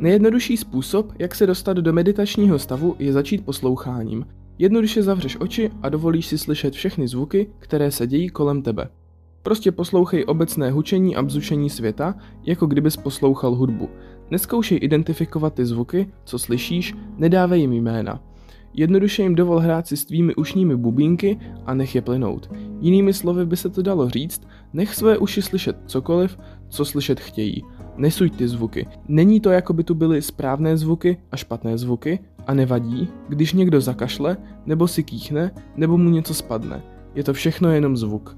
Nejjednodušší způsob, jak se dostat do meditačního stavu, je začít posloucháním. Jednoduše zavřeš oči a dovolíš si slyšet všechny zvuky, které se dějí kolem tebe. Prostě poslouchej obecné hučení a bzučení světa, jako kdybys poslouchal hudbu. Nezkoušej identifikovat ty zvuky, co slyšíš, nedávej jim jména. Jednoduše jim dovol hrát si s tvými ušními bubínky a nech je plynout. Jinými slovy by se to dalo říct, nech své uši slyšet cokoliv, co slyšet chtějí. Nesuď ty zvuky. Není to, jako by tu byly správné zvuky a špatné zvuky a nevadí, když někdo zakašle, nebo si kýchne, nebo mu něco spadne. Je to všechno jenom zvuk.